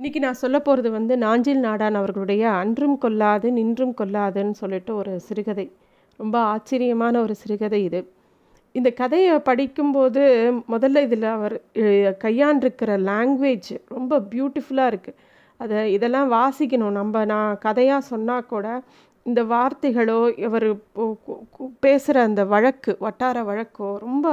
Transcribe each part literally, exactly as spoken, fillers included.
இன்றைக்கி நான் சொல்ல போகிறது வந்து நாஞ்சில் நாடான் அவர்களுடைய அன்றும் கொல்லாது நின்றும் கொல்லாதுன்னு சொல்லிட்டு ஒரு சிறுகதை. ரொம்ப ஆச்சரியமான ஒரு சிறுகதை இது. இந்த கதையை படிக்கும்போது முதல்ல இதில் அவர் கையாண்டிருக்கிற லாங்குவேஜ் ரொம்ப பியூட்டிஃபுல்லாக இருக்குது. அதை இதெல்லாம் வாசிக்கணும். நம்ம நான் கதையாக சொன்னால் கூட இந்த வார்த்தைகளோ இவர் பேசுகிற அந்த வழக்கு வட்டார வழக்கோ ரொம்ப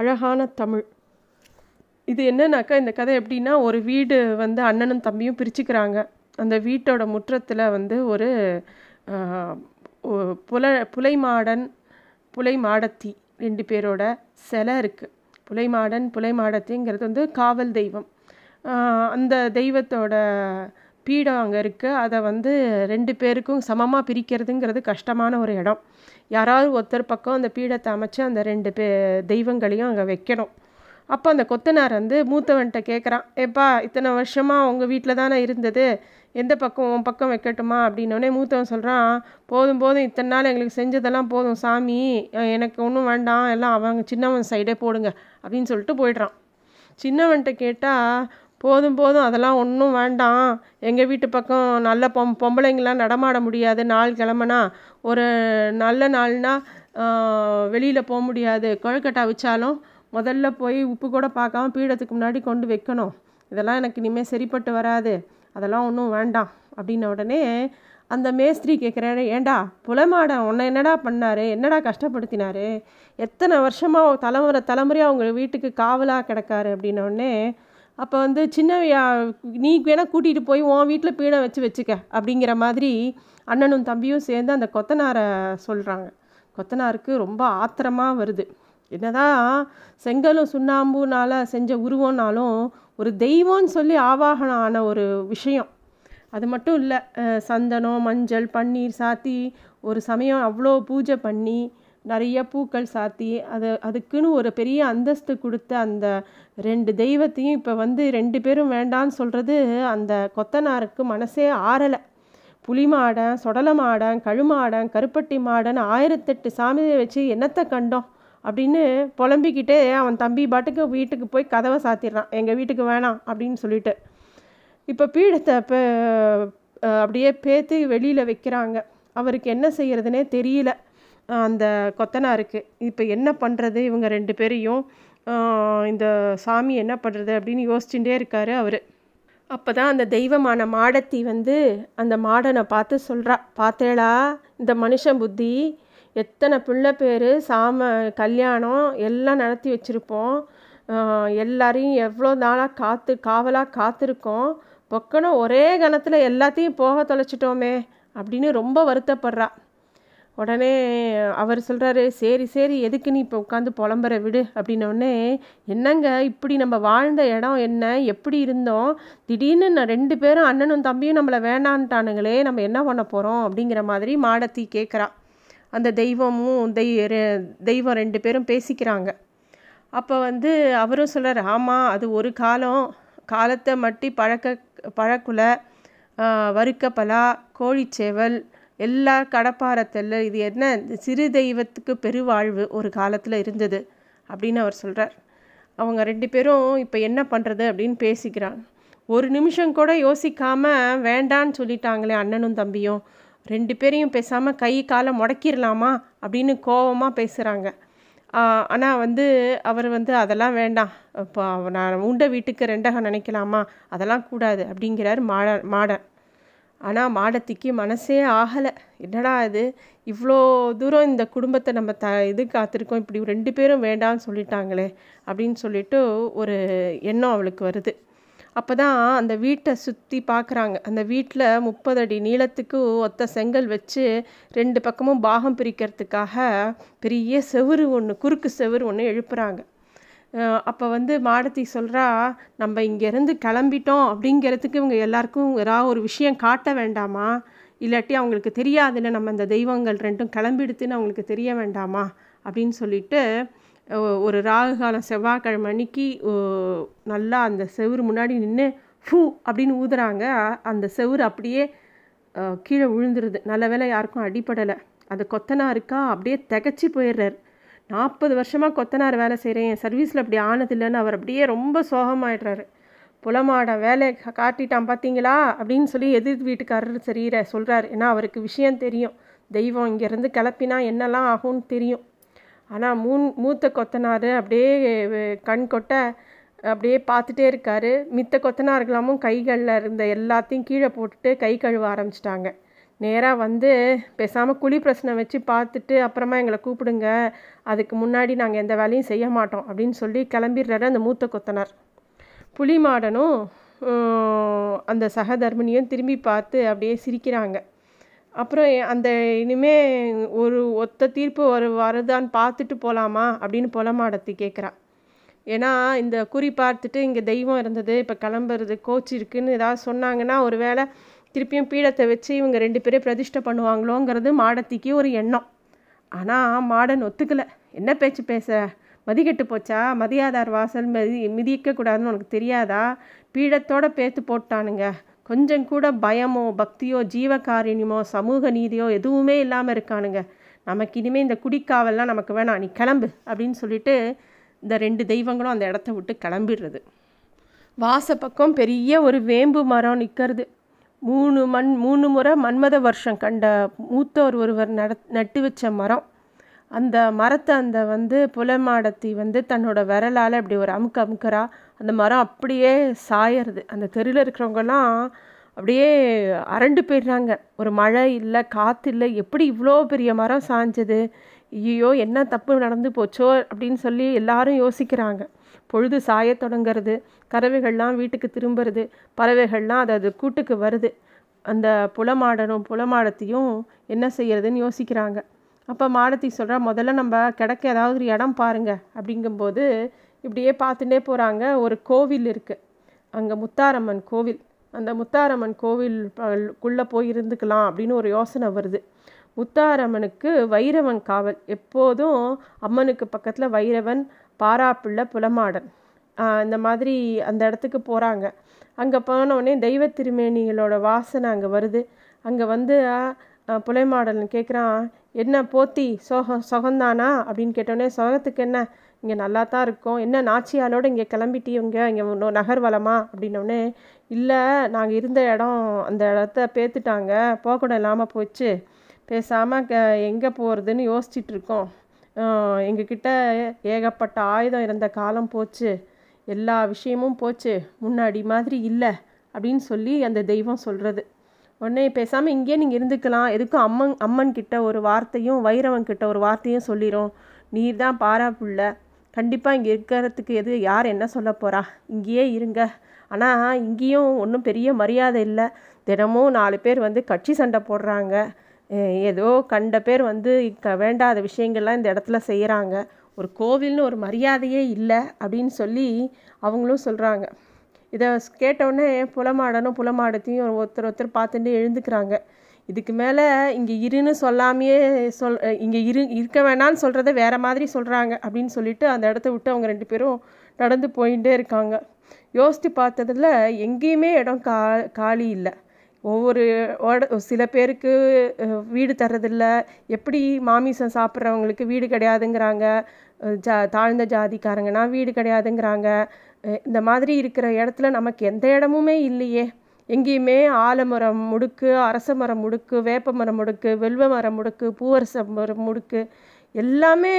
அழகான தமிழ். இது என்னன்னாக்கா, இந்த கதை எப்படின்னா, ஒரு வீடு வந்து அண்ணனும் தம்பியும் பிரிச்சுக்கிறாங்க. அந்த வீட்டோட முற்றத்தில் வந்து ஒரு புல புலைமாடன் புலமாடத்தி ரெண்டு பேரோட சிலை இருக்குது. புலைமாடன் புலமாடத்திங்கிறது வந்து காவல் தெய்வம். அந்த தெய்வத்தோட பீடம் அங்கே இருக்குது. அதை வந்து ரெண்டு பேருக்கும் சமமாக பிரிக்கிறதுங்கிறது கஷ்டமான ஒரு இடம். யாராவது ஒருத்தர் பக்கம் அந்த பீடத்தை அமைச்சு அந்த ரெண்டு பே தெய்வங்களையும் அங்கே வைக்கணும். அப்போ அந்த கொத்தனார் வந்து மூத்தவன்கிட்ட கேட்குறான், ஏப்பா இத்தனை வருஷமாக உங்கள் வீட்டில் தானே இருந்தது, எந்த பக்கம் உன் பக்கம் வைக்கட்டுமா அப்படின்னோடனே மூத்தவன் சொல்கிறான், போதும் போதும் இத்தனை நாள் எங்களுக்கு செஞ்சதெல்லாம் போதும் சாமி, எனக்கு ஒன்றும் வேண்டாம், எல்லாம் அவங்க சின்னவன் சைடே போடுங்க அப்படின்னு சொல்லிட்டு போய்ட்றான். சின்னவன்கிட்ட கேட்டால், போதும் போதும் அதெல்லாம் ஒன்றும் வேண்டாம், எங்கள் வீட்டு பக்கம் நல்ல பொம் பொம்பளைங்களாம் நடமாட முடியாது, நாள் கிழமைனா ஒரு நல்ல நாள்னால் வெளியில் போக முடியாது, கொழுக்கட்டை வச்சாலும் முதல்ல போய் உப்பு கூட பார்க்காம பீடத்துக்கு முன்னாடி கொண்டு வைக்கணும், இதெல்லாம் எனக்கு இனிமேல் சரிப்பட்டு வராது, அதெல்லாம் ஒன்றும் வேண்டாம் அப்படின்ன உடனே அந்த மேஸ்திரி கேட்குறாரு, ஏண்டா புலமாட உன்னை என்னடா பண்ணார், என்னடா கஷ்டப்படுத்தினார், எத்தனை வருஷமாக தலைமுறை தலைமுறையாக அவங்க வீட்டுக்கு காவலாக கிடக்காரு அப்படின்னோடனே அப்போ வந்து சின்னவையா நீ வேணால் கூட்டிகிட்டு போய் உன் வீட்டில் பீடம் வச்சு வச்சுக்க அப்படிங்கிற மாதிரி அண்ணனும் தம்பியும் சேர்ந்து அந்த கொத்தனாரை சொல்கிறாங்க. கொத்தனாருக்கு ரொம்ப ஆத்திரமாக வருது. என்னதான் செங்கலும் சுண்ணாம்புனால் செஞ்ச உருவம்னாலும் ஒரு தெய்வம்னு சொல்லி ஆவாகனம் ஆன ஒரு விஷயம். அது மட்டும் இல்லை, சந்தனம் மஞ்சள் பன்னீர் சாத்தி ஒரு சமயம் அவ்வளோ பூஜை பண்ணி நிறைய பூக்கள் சாத்தி அது அதுக்குன்னு ஒரு பெரிய அந்தஸ்து கொடுத்த அந்த ரெண்டு தெய்வத்தையும் இப்போ வந்து ரெண்டு பேரும் வேண்டான்னு சொல்கிறது அந்த கொத்தனாருக்கு மனசே ஆறலை. புலிமாடன் சொடலமாடன் கழுமாடன் கருப்பட்டி மாடன் ஆயிரத்தெட்டு சாமியை வச்சு என்னத்தை கண்டோம் அப்படின்னு புலம்பிக்கிட்டே அவன் தம்பி பாட்டுக்கு வீட்டுக்கு போய் கதவை சாத்திடுறான், எங்கள் வீட்டுக்கு வேணாம் அப்படின்னு சொல்லிட்டு. இப்போ பீடத்தை இப்போ அப்படியே பேத்து வெளியில் வைக்கிறாங்க. அவருக்கு என்ன செய்கிறதுனே தெரியல அந்த கொத்தனாருக்கு. இப்போ என்ன பண்ணுறது, இவங்க ரெண்டு பேரையும் இந்த சாமி என்ன பண்ணுறது அப்படின்னு யோசிச்சுட்டே இருக்காரு அவர். அப்போ தான் அந்த தெய்வமான மாடத்தி வந்து அந்த மாடனை பார்த்து சொல்கிறா, பார்த்தேடா இந்த மனுஷன் புத்தி, எத்தனை பிள்ளை பேர் சாம கல்யாணம் எல்லாம் நடத்தி வச்சுருப்போம், எல்லாரையும் எவ்வளோ நாளாக காத்து காவலாக காத்திருக்கோம், பொக்கணும் ஒரே கணத்தில் எல்லாத்தையும் போக தொலைச்சிட்டோமே அப்படின்னு ரொம்ப வருத்தப்படுறா. உடனே அவர் சொல்கிறாரு, சரி சரி எதுக்கு நீ இப்போ உட்காந்து புலம்புற விடு அப்படின்னோடனே, என்னங்க இப்படி நம்ம வாழ்ந்த இடம் என்ன, எப்படி இருந்தோம், திடீர்னு நான் ரெண்டு பேரும் அண்ணனும் தம்பியும் நம்மளை வேணான்ட்டானுங்களே, நம்ம என்ன பண்ண போகிறோம் அப்படிங்கிற மாதிரி மாடத்தி கேட்குறா. அந்த தெய்வமும் தெய் தெய்வம் ரெண்டு பேரும் பேசிக்கிறாங்க. அப்போ வந்து அவரும் சொல்கிறார், ஆமாம் அது ஒரு காலம், காலத்தை மட்டி பழக்க பழக்குலை வறுக்கப்பலா கோழிச்சேவல் எல்லா கடப்பாரத்தில் இது என்ன சிறு தெய்வத்துக்கு பெருவாழ்வு ஒரு காலத்தில் இருந்தது அப்படின்னு அவர் சொல்கிறார். அவங்க ரெண்டு பேரும் இப்போ என்ன பண்ணுறது அப்படின்னு பேசிக்கிறாங்க. ஒரு நிமிஷம் கூட யோசிக்காமல் வேண்டான்னு சொல்லிட்டாங்களே அண்ணனும் தம்பியும், ரெண்டு பேரையும் பேசாமல் கை காலை முடக்கிடலாமா அப்படின்னு கோபமாக பேசுகிறாங்க. ஆனால் வந்து அவர் வந்து அதெல்லாம் வேண்டாம், இப்போ நான் உண்ட வீட்டுக்கு ரெண்டாக நினைக்கலாமா, அதெல்லாம் கூடாது அப்படிங்கிறார் மாட மாடன். ஆனால் மாடத்திக்கு மனசே ஆகலை. என்னடா இது இவ்வளோ தூரம் இந்த குடும்பத்தை நம்ம த இது காத்திருக்கோம், இப்படி ரெண்டு பேரும் வேண்டான்னு சொல்லிட்டாங்களே அப்படின்னு சொல்லிட்டு ஒரு எண்ணம் அவளுக்கு வருது. அப்போ தான் அந்த வீட்டை சுற்றி பார்க்குறாங்க. அந்த வீட்டில் முப்பது அடி நீளத்துக்கு ஒத்த செங்கல் வச்சு ரெண்டு பக்கமும் பாகம் பிரிக்கிறதுக்காக பெரிய செவுறு ஒன்று குறுக்கு செவுறு ஒன்று எழுப்புறாங்க. அப்போ வந்து மாடத்தி சொல்கிறா, நம்ம இங்கேருந்து கிளம்பிட்டோம் அப்படிங்கிறதுக்கு இவங்க எல்லாருக்கும் ஏதாவது ஒரு விஷயம் காட்ட வேண்டாமா, இல்லாட்டி அவங்களுக்கு தெரியாதுல்ல நம்ம இந்த தெய்வங்கள் ரெண்டும் கிளம்பிடுதுன்னு அவங்களுக்கு தெரிய வேண்டாமா அப்படின்னு சொல்லிட்டு ஒரு ராகு காலம் செவ்வாய்க்கிழமை அன்னைக்கு நல்லா அந்த செவுறு முன்னாடி நின்று ஃபூ அப்படின்னு ஊதுறாங்க. அந்த செவுறு அப்படியே கீழே விழுந்துருது. நல்ல வேலை யாருக்கும் அடிப்படலை. அது கொத்தனாருக்கா அப்படியே திகச்சு போயிடுறார். நாற்பது வருஷமாக கொத்தனார் வேலை செய்கிறேன், என் சர்வீஸில் அப்படி ஆனதில்லைன்னு அவர் அப்படியே ரொம்ப சோகமாயிடுறாரு. புலமாடன் வேலை காட்டிட்டான் பார்த்தீங்களா அப்படின்னு சொல்லி எதிர் வீட்டுக்காரர் சரியிற சொல்கிறார். ஏன்னா அவருக்கு விஷயம் தெரியும், தெய்வம் இங்கேருந்து கிளப்பினா என்னெல்லாம் ஆகும்னு தெரியும். ஆனால் மூ மூத்த கொத்தனார் அப்படியே கண் கொட்டை அப்படியே பார்த்துட்டே இருக்கார். மித்த கொத்தனார்களாமும் கைகளில் இருந்த எல்லாத்தையும் கீழே போட்டுட்டு கை கழுவ ஆரம்பிச்சிட்டாங்க. நேராக வந்து பேசாமல் குழி பிரச்சனை வச்சு பார்த்துட்டு அப்புறமா எங்களை கூப்பிடுங்க, அதுக்கு முன்னாடி நாங்கள் எந்த வேலையும் செய்ய மாட்டோம் அப்படின்னு சொல்லி கிளம்பிடுறாரு அந்த மூத்த கொத்தனார். புலிமாடனும் அந்த சகதர்மினியும் திரும்பி பார்த்து அப்படியே சிரிக்கிறாங்க. அப்புறம் அந்த இனிமேல் ஒரு ஒத்த தீர்ப்பு ஒரு வருதான்னு பார்த்துட்டு போகலாமா அப்படின்னு புலமாடத்தி கேட்குறா. ஏன்னா இந்த குறி பார்த்துட்டு இங்கே தெய்வம் இருந்தது இப்போ கிளம்புறது கோச்சு இருக்குன்னு ஏதாவது சொன்னாங்கன்னா ஒரு வேளை திருப்பியும் பீடத்தை வச்சு இவங்க ரெண்டு பேரும் பிரதிஷ்டை பண்ணுவாங்களோங்கிறது மாடத்திக்கு ஒரு எண்ணம். ஆனால் மாடன் ஒத்துக்கலை. என்ன பேச்சு பேச, மதிக்கெட்டு போச்சா, மதியாதார் வாசல் மதி மிதிக்கக்கூடாதுன்னு உனக்கு தெரியாதா, பீடத்தோட பேத்து போட்டானுங்க, கொஞ்சம் கூட பயமோ பக்தியோ ஜீவகாரிணியமோ சமூக நீதியோ எதுவுமே இல்லாமல் இருக்கானுங்க, நமக்கு இனிமேல் இந்த குடிக்காவல்லாம் நமக்கு வேணாம், நீ கிளம்பு அப்படின்னு சொல்லிட்டு இந்த ரெண்டு தெய்வங்களும் அந்த இடத்த விட்டு கிளம்பிடுறது. வாசப்பக்கம் பெரிய ஒரு வேம்பு மரம் நிற்கிறது. மூணு மண் மூணு முறை மன்மத வருஷம் கண்ட மூத்தோர் ஒருவர் நட நட்டு வச்ச மரம். அந்த மரத்தை அந்த வந்து புலமாடத்தி வந்து தன்னோட விரலால் அப்படி ஒரு அமுக்கு அமுக்கிறா. அந்த மரம் அப்படியே சாயறது. அந்த தெருவில் இருக்கிறவங்கலாம் அப்படியே அரண்டு போயிடுறாங்க. ஒரு மழை இல்லை, காற்று இல்லை, எப்படி இவ்வளோ பெரிய மரம் சாஞ்சது, ஐயோ என்ன தப்பு நடந்து போச்சோ அப்படின்னு சொல்லி எல்லாரும் யோசிக்கிறாங்க. பொழுது சாய தொடங்கிறது. கறவைகள்லாம் வீட்டுக்கு திரும்புறது. பறவைகள்லாம் அது அது கூட்டுக்கு வருது. அந்த புலமாடனும் புலமாடத்தையும் என்ன செய்யறதுன்னு யோசிக்கிறாங்க. அப்போ மாடத்தி சொல்கிறா, முதல்ல நம்ம கிடக்க ஏதாவது ஒரு இடம் பாருங்கள் அப்படிங்கும்போது இப்படியே பார்த்துட்டே போகிறாங்க. ஒரு கோவில் இருக்குது, அங்கே முத்தாரம்மன் கோவில். அந்த முத்தாரம்மன் கோவிலுக்குள்ளே போய் இருந்துக்கலாம் அப்படின்னு ஒரு யோசனை வருது. முத்தாரம்மனுக்கு வைரவன் காவல். எப்போதும் அம்மனுக்கு பக்கத்தில் வைரவன், பாராப்பிள்ளை, புலமாடன் இந்த மாதிரி அந்த இடத்துக்கு போகிறாங்க. அங்கே போனோடனே தெய்வ திருமேனிகளோட வாசனை அங்கே வருது. அங்கே வந்து புலமாடல்னு கேட்குறான், என்ன போத்தி சோக சொகந்தானா அப்படின்னு கேட்டோடனே, சொகத்துக்கு என்ன, இங்கே நல்லா தான் இருக்கும், என்ன நாச்சியாலோடு இங்கே கிளம்பிட்டீங்க, இங்கே இன்னும் நகர்வலமா அப்படின்னோடனே, இல்லை நாங்கள் இருந்த இடம் அந்த இடத்த பேத்துட்டாங்க, போகக்கூட இல்லாமல் போச்சு, பேசாமல் க எங்கே போகிறதுன்னு யோசிச்சிட்ருக்கோம், எங்ககிட்ட ஏகப்பட்ட ஆயுதம் இருந்த காலம் போச்சு, எல்லா விஷயமும் போச்சு, முன்னாடி மாதிரி இல்லை அப்படின்னு சொல்லி அந்த தெய்வம் சொல்கிறது. உடனே பேசாமல் இங்கேயே நீங்கள் இருந்துக்கலாம், எதுக்கும் அம்மன் அம்மன்கிட்ட ஒரு வார்த்தையும் வைரவன் கிட்ட ஒரு வார்த்தையும் சொல்லிடும், நீர் தான் பாராப்புள்ள, கண்டிப்பாக இங்கே இருக்கிறதுக்கு எது யார் என்ன சொல்ல போகிறா, இங்கேயே இருங்க, ஆனால் இங்கேயும் ஒன்றும் பெரிய மரியாதை இல்லை, தினமும் நாலு பேர் வந்து கட்சி சண்டை போடுறாங்க, ஏதோ கண்ட பேர் வந்து வேண்டாத விஷயங்கள்லாம் இந்த இடத்துல செய்கிறாங்க, ஒரு கோவில்னு ஒரு மரியாதையே இல்லை அப்படின்னு சொல்லி அவங்களும் சொல்கிறாங்க. இதை கேட்டோடனே புலமாடனும் புலமாடத்தையும் ஒருத்தர் ஒருத்தர் பார்த்துட்டு எழுந்துக்கிறாங்க. இதுக்கு மேலே இங்கே இருன்னு சொல்லாமையே சொல் இங்கே இரு இருக்க வேணான்னு சொல்கிறத வேறு மாதிரி சொல்கிறாங்க அப்படின்னு சொல்லிட்டு அந்த இடத்த விட்டு அவங்க ரெண்டு பேரும் நடந்து போயிட்டே இருக்காங்க. யோசித்து பார்த்ததில் எங்கேயுமே இடம் கா காலி இல்லை. ஒவ்வொரு சில பேருக்கு வீடு தர்றதில்லை, எப்படி மாமிசம் சாப்பிட்றவங்களுக்கு வீடு கிடையாதுங்கிறாங்க, ஜா தாழ்ந்த ஜாதிக்காரங்கன்னா வீடு கிடையாதுங்கிறாங்க, இந்த மாதிரி இருக்கிற இடத்துல நமக்கு எந்த இடமுமே இல்லையே, எங்கேயுமே ஆலமரம் முடுக்கு, அரச மரம் முடுக்கு, வேப்ப மரம் முடுக்கு, வெல்வ மரம் முடுக்கு, பூவரச மரம் முடுக்கு எல்லாமே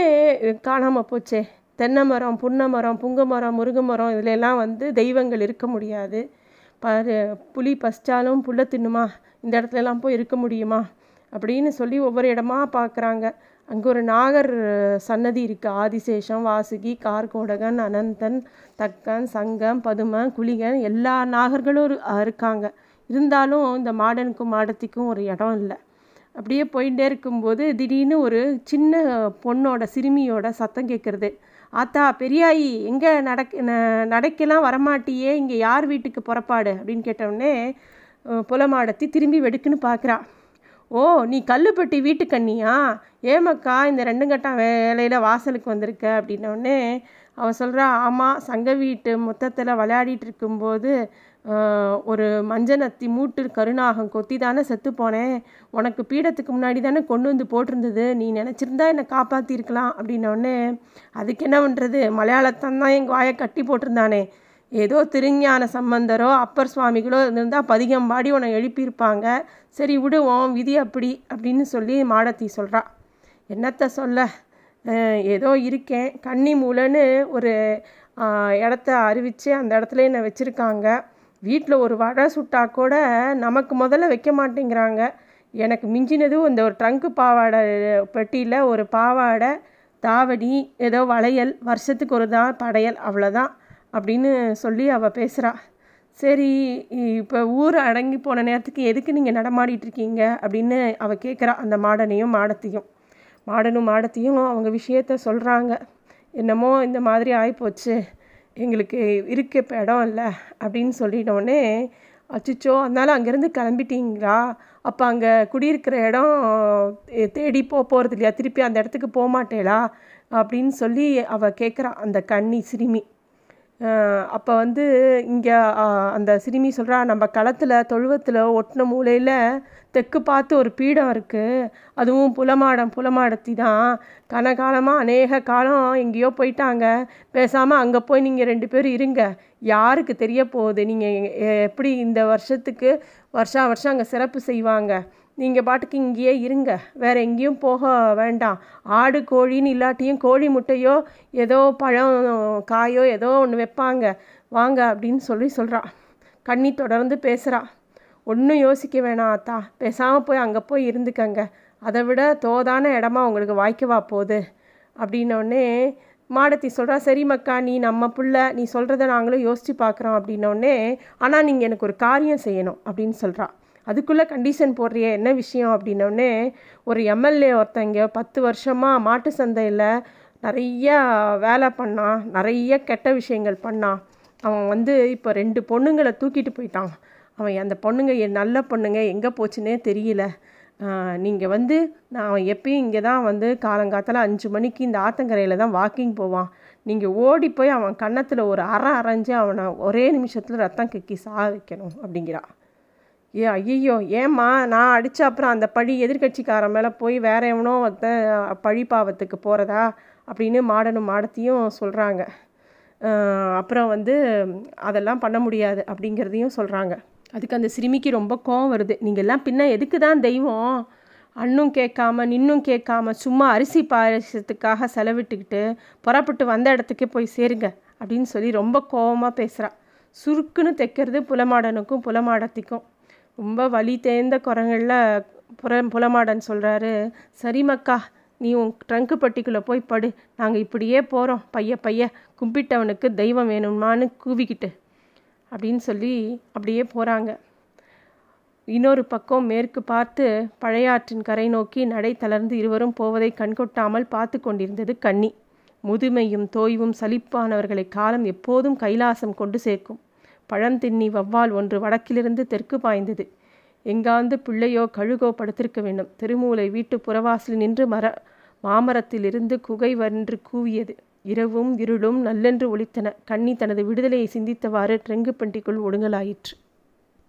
காணாமல் போச்சே, தென்னை மரம், புன்னை மரம், புங்க மரம், முருங்கை மரம் இதிலெல்லாம் வந்து தெய்வங்கள் இருக்க முடியாது, பாரு புலி பசிச்சாலும் புல்லை தின்னுமா, இந்த இடத்துலலாம் போய் இருக்க முடியுமா அப்படின்னு சொல்லி ஒவ்வொரு இடமா பார்க்குறாங்க. அங்கே ஒரு நாகர் சன்னதி இருக்குது. ஆதிசேஷம், வாசுகி, கார்கோடகன், அனந்தன், தக்கன், சங்கம், பதுமன், குளிகன் எல்லா நாகர்களும் இருக்காங்க. இருந்தாலும் இந்த மாடனுக்கும் மாடத்திக்கும் ஒரு இடம் இல்லை. அப்படியே போயிட்டே இருக்கும்போது திடீர்னு ஒரு சின்ன பொண்ணோட சிறுமியோட சத்தம் கேட்குறது. ஆத்தா பெரியாயி, எங்கே நடக்க நடக்கலாம் வரமாட்டியே, இங்கே யார் வீட்டுக்கு புறப்பாடு அப்படின்னு கேட்டோடனே புலமாடத்தி திரும்பி வெடுக்குன்னு பார்க்குறா. ஓ நீ கல்லுப்பட்டி வீட்டு கண்ணியா, ஏமாக்கா இந்த ரெண்டு கட்டம் வேலையில் வாசலுக்கு வந்திருக்க அப்படின்னோடனே அவள் சொல்கிறா, ஆமாம் சங்க வீட்டு மொத்தத்தில் விளையாடிட்டு இருக்கும்போது ஒரு மஞ்சனத்தி மூட்டு கருணாகம் கொத்தி தானே செத்து போனேன், உனக்கு பீடத்துக்கு முன்னாடி தானே கொண்டு வந்து போட்டிருந்தது, நீ நினச்சிருந்தா என்னை காப்பாற்றிருக்கலாம் அப்படின்னோடனே, அதுக்கு என்ன பண்ணுறது, மலையாளத்தான் தான் எங்கள் வாயை கட்டி போட்டிருந்தானே, ஏதோ திருஞான சம்பந்தரோ அப்பர் சுவாமிகளோ இருந்தால் பதிகம் பாடி உன்னை எழுப்பியிருப்பாங்க. சரி விடுவோம், விதி அப்படி அப்படின்னு சொல்லி மாடத்தி சொல்கிறா. என்னத்தை சொல்ல, ஏதோ இருக்கேன். கன்னி மூலன்னு ஒரு இடத்த அறிவித்து அந்த இடத்துல என்னை வச்சுருக்காங்க. வீட்டில் ஒரு வடை சுட்டா கூட நமக்கு முதல்ல வைக்க மாட்டேங்கிறாங்க. எனக்கு மிஞ்சினதும் இந்த ஒரு ட்ரங்கு பாவாடை பெட்டியில் ஒரு பாவாடை, தாவடி, ஏதோ வளையல், வருஷத்துக்கு ஒரு தான் படையல், அவ்வளோதான் அப்படின்னு சொல்லி அவள் பேசுகிறா. சரி இப்போ ஊர் அடங்கி போன நேரத்துக்கு எதுக்கு நீங்கள் நடமாடிட்டுருக்கீங்க அப்படின்னு அவள் கேட்குறா. அந்த மாடனையும் மாடத்தையும் மாடனும் மாடத்தையும் அவங்க விஷயத்த சொல்கிறாங்க. என்னமோ இந்த மாதிரி ஆகிப்போச்சு, எங்களுக்கு இருக்க இப்போ இடம் இல்லை அப்படின்னு சொல்லிட்டோடனே, அச்சிச்சோ அதனால் அங்கேருந்து கிளம்பிட்டீங்களா? அப்போ அங்கே குடியிருக்கிற இடம் தேடி போ போகிறது இல்லையா, திருப்பி அந்த இடத்துக்கு போகமாட்டேளா அப்படின்னு சொல்லி அவள் கேட்குறா அந்த கன்னி சிறுமி. அப்போ வந்து இங்கே அந்த சிறுமி சொல்கிறா, நம்ம களத்தில் தொழுவத்தில் ஒட்டின மூலையில் தெற்கு பார்த்து ஒரு பீடம் இருக்குது, அதுவும் புலமாடம் புலமாடத்தி தான். கனகாலமாக அநேக காலம் எங்கேயோ போயிட்டாங்க. பேசாமல் அங்கே போய் நீங்கள் ரெண்டு பேரும் இருங்க. யாருக்கு தெரிய போகுது? நீங்கள் எப்படி இந்த வருஷத்துக்கு வருஷா வருஷம் அங்கே சிறப்பு செய்வாங்க, நீங்கள் பாட்டுக்கு இங்கேயே இருங்க, வேறு எங்கேயும் போக வேண்டாம். ஆடு கோழின்னு இல்லாட்டியும் கோழி முட்டையோ ஏதோ பழம் காயோ ஏதோ ஒன்று வைப்பாங்க, வாங்க அப்படின்னு சொல்லி சொல்கிறா. கண்ணி தொடர்ந்து பேசுகிறா. ஒன்றும் யோசிக்க வேணாம் அத்தா, பேசாமல் போய் அங்கே போய் இருந்துக்கங்க, அதை விட தோதான இடமா உங்களுக்கு வாய்க்கவா போகுது அப்படின்னோடனே மாடத்தி சொல்கிறா. சரி மக்கா, நீ நம்ம பிள்ளை, நீ சொல்கிறத நாங்களும் யோசித்து பார்க்குறோம் அப்படின்னோடனே, ஆனால் நீங்கள் எனக்கு ஒரு காரியம் செய்யணும் அப்படின்னு சொல்கிறா. அதுக்குள்ளே கண்டிஷன் போடுறிய, என்ன விஷயம் அப்படின்னோடனே, ஒரு எம்எல்ஏ ஒருத்தங்க பத்து வருஷமாக மாட்டு சந்தையில் நிறைய வேலை பண்ணான், நிறைய கெட்ட விஷயங்கள் பண்ணான். அவன் வந்து இப்போ ரெண்டு பொண்ணுங்களை தூக்கிட்டு போயிட்டான். அவன் அந்த பொண்ணுங்க என் நல்ல பொண்ணுங்க, எங்கே போச்சுன்னே தெரியல. நீங்கள் வந்து நான் அவன் எப்பயும் இங்கே தான் வந்து காலங்காத்தால் அஞ்சு மணிக்கு இந்த ஆத்தங்கரையில் தான் வாக்கிங் போவான். நீங்கள் ஓடி போய் அவன் கன்னத்தில் ஒரு அரை அரைஞ்சி அவனை ஒரே நிமிஷத்தில் ரத்தம் கக்கி சா வைக்கணும் அப்படிங்கிறா. ஏ ஐயோ, ஏம்மா நான் அடித்த அப்புறம் அந்த பழி எதிர்கட்சிக்காரன் மேலே போய் வேற எவனோ வந்து பழி பாவத்துக்கு போகிறதா அப்படின்னு மாடனும் மாடத்தையும் சொல்கிறாங்க. அப்புறம் வந்து அதெல்லாம் பண்ண முடியாது அப்படிங்கிறதையும் சொல்கிறாங்க. அதுக்கு அந்த சிறுமிக்கு ரொம்ப கோவம் வருது. நீங்கள் எல்லாம் பின்ன எதுக்கு தான் தெய்வம் அண்ணும் கேட்காம நின்னும் கேட்காம சும்மா அரிசி பாயசத்துக்காக செலவிட்டுக்கிட்டு புறப்பட்டு வந்த இடத்துக்கே போய் சேருங்க அப்படின்னு சொல்லி ரொம்ப கோவமாக பேசுகிறா. சுருக்குன்னு தைக்கிறது புலமாடனுக்கும் புலமாடத்திக்கும். ரொம்ப வலி தேர்ந்த குரங்களில் புற புலமாடன் சொல்கிறாரு, சரி மக்கா நீ உன் ட்ரங்கு பட்டிக்குள்ளே போய் படு, நாங்கள் இப்படியே போகிறோம், பைய பைய கும்பிட்டவனுக்கு தெய்வம் வேணுமான்னு கூவிக்கிட்டு அப்படின்னு சொல்லி அப்படியே போகிறாங்க. இன்னொரு பக்கம் மேற்கு பார்த்து பழையாற்றின் கரை நோக்கி நடை தளர்ந்து இருவரும் போவதை கண்கொட்டாமல் பார்த்து கொண்டிருந்தது கன்னி. முதுமையும் தோய்வும் சலிப்பானவர்களை காலம் எப்போதும் கைலாசம் கொண்டு சேர்க்கும். பழந்தின்னி வவ்வால் ஒன்று வடக்கிலிருந்து தெற்கு பாய்ந்தது. எங்காந்து பிள்ளையோ கழுகோ படுத்திருக்க வேண்டும். திருமூலை வீட்டு புறவாசலில் நின்று மர மாமரத்திலிருந்து குகை வென்று கூவியது. இரவும் இருளும் நல்லென்று ஒலித்தன. கன்னி தனது விடுதலையை சிந்தித்தவாறு ட்ரெங்கு பெண்டிக்குள் ஒடுங்கலாயிற்று.